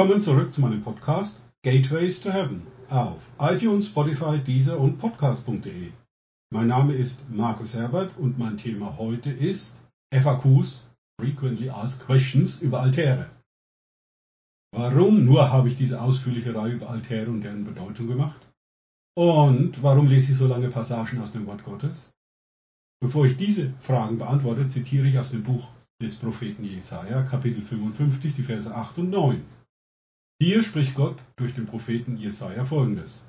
Willkommen zurück zu meinem Podcast Gateways to Heaven auf iTunes, Spotify, Deezer und Podcast.de. Mein Name ist Markus Herbert und mein Thema heute ist FAQs, Frequently Asked Questions, über Altäre. Warum nur habe ich diese ausführliche Reihe über Altäre und deren Bedeutung gemacht? Und warum lese ich so lange Passagen aus dem Wort Gottes? Bevor ich diese Fragen beantworte, zitiere ich aus dem Buch des Propheten Jesaja, Kapitel 55, die Verse 8 und 9. Hier spricht Gott durch den Propheten Jesaja Folgendes: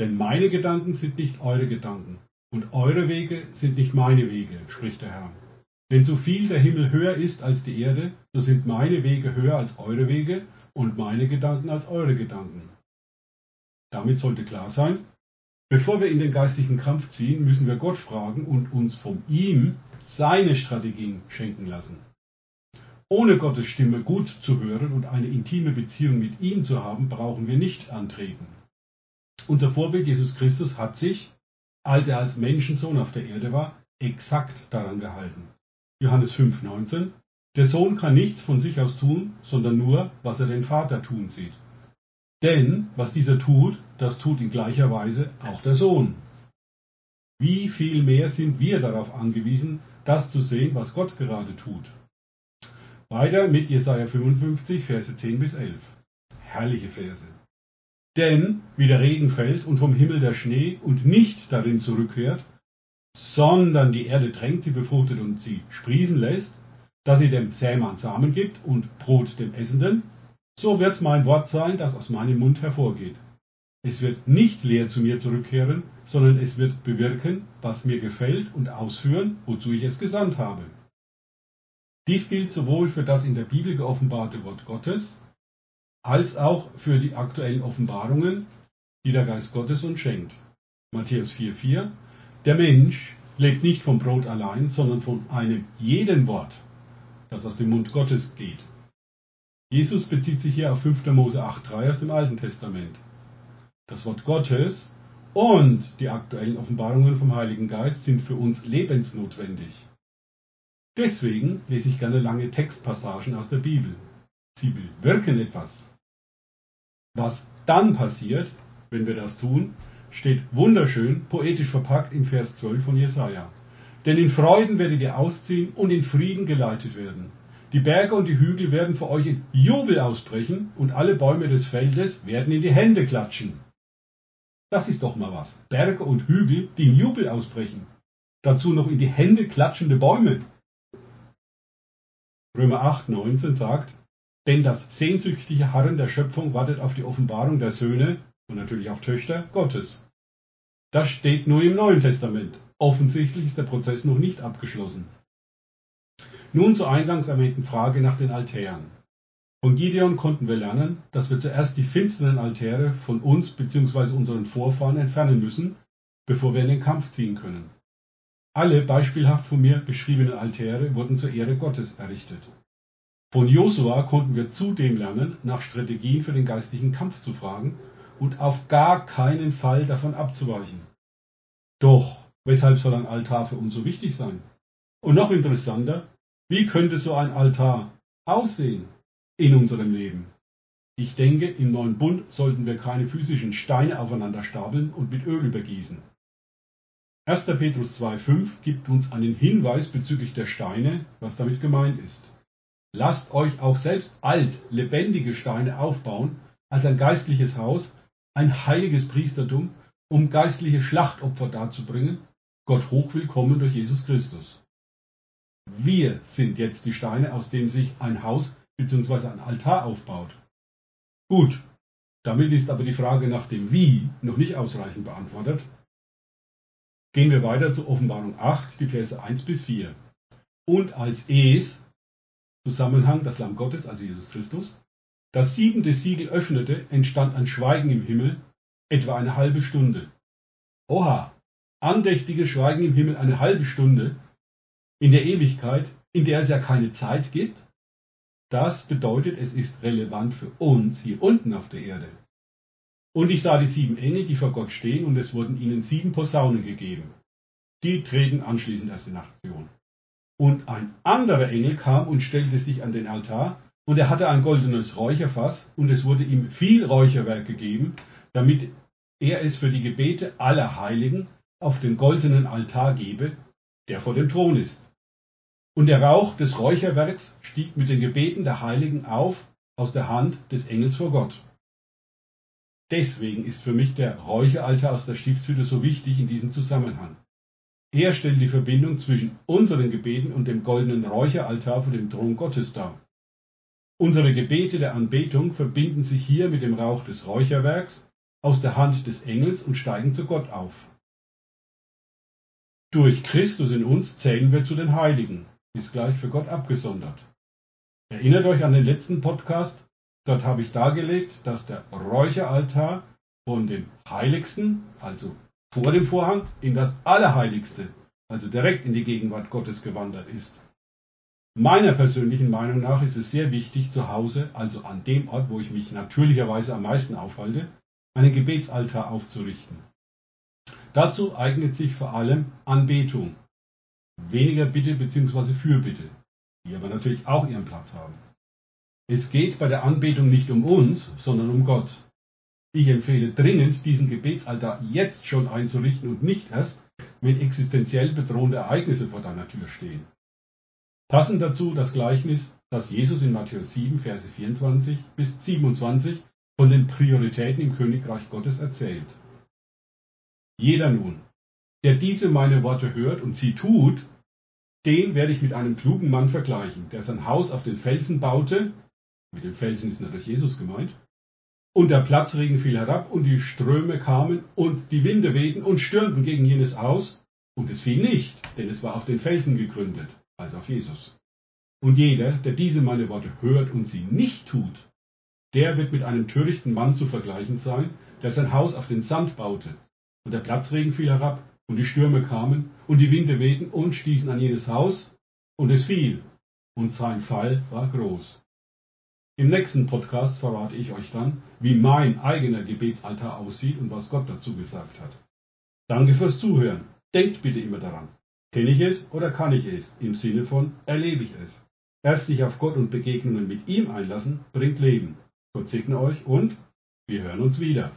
Denn meine Gedanken sind nicht eure Gedanken, und eure Wege sind nicht meine Wege, spricht der Herr. Denn so viel der Himmel höher ist als die Erde, so sind meine Wege höher als eure Wege und meine Gedanken als eure Gedanken. Damit sollte klar sein, bevor wir in den geistlichen Kampf ziehen, müssen wir Gott fragen und uns von ihm seine Strategien schenken lassen. Ohne Gottes Stimme gut zu hören und eine intime Beziehung mit ihm zu haben, brauchen wir nicht antreten. Unser Vorbild Jesus Christus hat sich, als er als Menschensohn auf der Erde war, exakt daran gehalten. Johannes 5,19: Der Sohn kann nichts von sich aus tun, sondern nur, was er den Vater tun sieht. Denn was dieser tut, das tut in gleicher Weise auch der Sohn. Wie viel mehr sind wir darauf angewiesen, das zu sehen, was Gott gerade tut. Weiter mit Jesaja 55, Verse 10 bis 11. Herrliche Verse. Denn wie der Regen fällt und vom Himmel der Schnee und nicht darin zurückkehrt, sondern die Erde drängt, sie befruchtet und sie sprießen lässt, dass sie dem Sämann Samen gibt und Brot dem Essenden, so wird mein Wort sein, das aus meinem Mund hervorgeht. Es wird nicht leer zu mir zurückkehren, sondern es wird bewirken, was mir gefällt und ausführen, wozu ich es gesandt habe. Dies gilt sowohl für das in der Bibel geoffenbarte Wort Gottes, als auch für die aktuellen Offenbarungen, die der Geist Gottes uns schenkt. Matthäus 4,4: Der Mensch lebt nicht vom Brot allein, sondern von einem jeden Wort, das aus dem Mund Gottes geht. Jesus bezieht sich hier auf 5. Mose 8,3 aus dem Alten Testament. Das Wort Gottes und die aktuellen Offenbarungen vom Heiligen Geist sind für uns lebensnotwendig. Deswegen lese ich gerne lange Textpassagen aus der Bibel. Sie bewirken etwas. Was dann passiert, wenn wir das tun, steht wunderschön poetisch verpackt im Vers 12 von Jesaja. Denn in Freuden werdet ihr ausziehen und in Frieden geleitet werden. Die Berge und die Hügel werden für euch in Jubel ausbrechen und alle Bäume des Feldes werden in die Hände klatschen. Das ist doch mal was. Berge und Hügel, die in Jubel ausbrechen. Dazu noch in die Hände klatschende Bäume. Römer 8,19 sagt: Denn das sehnsüchtige Harren der Schöpfung wartet auf die Offenbarung der Söhne und natürlich auch Töchter Gottes. Das steht nur im Neuen Testament. Offensichtlich ist der Prozess noch nicht abgeschlossen. Nun zur eingangs erwähnten Frage nach den Altären. Von Gideon konnten wir lernen, dass wir zuerst die finsteren Altäre von uns bzw. unseren Vorfahren entfernen müssen, bevor wir in den Kampf ziehen können. Alle beispielhaft von mir beschriebenen Altäre wurden zur Ehre Gottes errichtet. Von Joshua konnten wir zudem lernen, nach Strategien für den geistlichen Kampf zu fragen und auf gar keinen Fall davon abzuweichen. Doch, weshalb soll ein Altar für uns so wichtig sein? Und noch interessanter, wie könnte so ein Altar aussehen in unserem Leben? Ich denke, im neuen Bund sollten wir keine physischen Steine aufeinander stapeln und mit Öl übergießen. 1. Petrus 2,5 gibt uns einen Hinweis bezüglich der Steine, was damit gemeint ist. Lasst euch auch selbst als lebendige Steine aufbauen, als ein geistliches Haus, ein heiliges Priestertum, um geistliche Schlachtopfer darzubringen, Gott hochwillkommen durch Jesus Christus. Wir sind jetzt die Steine, aus denen sich ein Haus bzw. ein Altar aufbaut. Gut, damit ist aber die Frage nach dem Wie noch nicht ausreichend beantwortet. Gehen wir weiter zu Offenbarung 8, die Verse 1 bis 4. Und als es, Zusammenhang, das Lamm Gottes, also Jesus Christus, das siebente Siegel öffnete, entstand ein Schweigen im Himmel, etwa eine halbe Stunde. Oha, andächtiges Schweigen im Himmel eine halbe Stunde, in der Ewigkeit, in der es ja keine Zeit gibt. Das bedeutet, es ist relevant für uns hier unten auf der Erde. Und ich sah die sieben Engel, die vor Gott stehen, und es wurden ihnen sieben Posaunen gegeben. Die treten anschließend erst in Aktion. Und ein anderer Engel kam und stellte sich an den Altar, Und er hatte ein goldenes Räucherfass und es wurde ihm viel Räucherwerk gegeben, damit er es für die Gebete aller Heiligen auf den goldenen Altar gebe, der vor dem Thron ist. Und der Rauch des Räucherwerks stieg mit den Gebeten der Heiligen auf aus der Hand des Engels vor Gott. Deswegen ist für mich der Räucheraltar aus der Stiftshütte so wichtig in diesem Zusammenhang. Er stellt die Verbindung zwischen unseren Gebeten und dem goldenen Räucheraltar vor dem Thron Gottes dar. Unsere Gebete der Anbetung verbinden sich hier mit dem Rauch des Räucherwerks aus der Hand des Engels und steigen zu Gott auf. Durch Christus in uns zählen wir zu den Heiligen, ist gleich für Gott abgesondert. Erinnert euch an den letzten Podcast, dort habe ich dargelegt, dass der Räucheraltar von dem Heiligsten, also vor dem Vorhang, in das Allerheiligste, also direkt in die Gegenwart Gottes gewandert ist. Meiner persönlichen Meinung nach ist es sehr wichtig, zu Hause, also an dem Ort, wo ich mich natürlicherweise am meisten aufhalte, einen Gebetsaltar aufzurichten. Dazu eignet sich vor allem Anbetung, weniger Bitte bzw. Fürbitte, die aber natürlich auch ihren Platz haben. Es geht bei der Anbetung nicht um uns, sondern um Gott. Ich empfehle dringend, diesen Gebetsaltar jetzt schon einzurichten und nicht erst, wenn existenziell bedrohende Ereignisse vor deiner Tür stehen. Passend dazu das Gleichnis, das Jesus in Matthäus 7, Verse 24 bis 27 von den Prioritäten im Königreich Gottes erzählt. Jeder nun, der diese meine Worte hört und sie tut, den werde ich mit einem klugen Mann vergleichen, der sein Haus auf den Felsen baute, mit dem Felsen ist natürlich Jesus gemeint, und der Platzregen fiel herab und die Ströme kamen und die Winde wehten und stürmten gegen jenes Haus und es fiel nicht, denn es war auf den Felsen gegründet, also auf Jesus. Und jeder, der diese meine Worte hört und sie nicht tut, der wird mit einem törichten Mann zu vergleichen sein, der sein Haus auf den Sand baute. Und der Platzregen fiel herab und die Stürme kamen und die Winde wehten und stießen an jenes Haus und es fiel und sein Fall war groß. Im nächsten Podcast verrate ich euch dann, wie mein eigener Gebetsaltar aussieht und was Gott dazu gesagt hat. Danke fürs Zuhören. Denkt bitte immer daran, kenne ich es oder kann ich es? Im Sinne von erlebe ich es. Erst sich auf Gott und Begegnungen mit ihm einlassen, bringt Leben. Gott segne euch und wir hören uns wieder.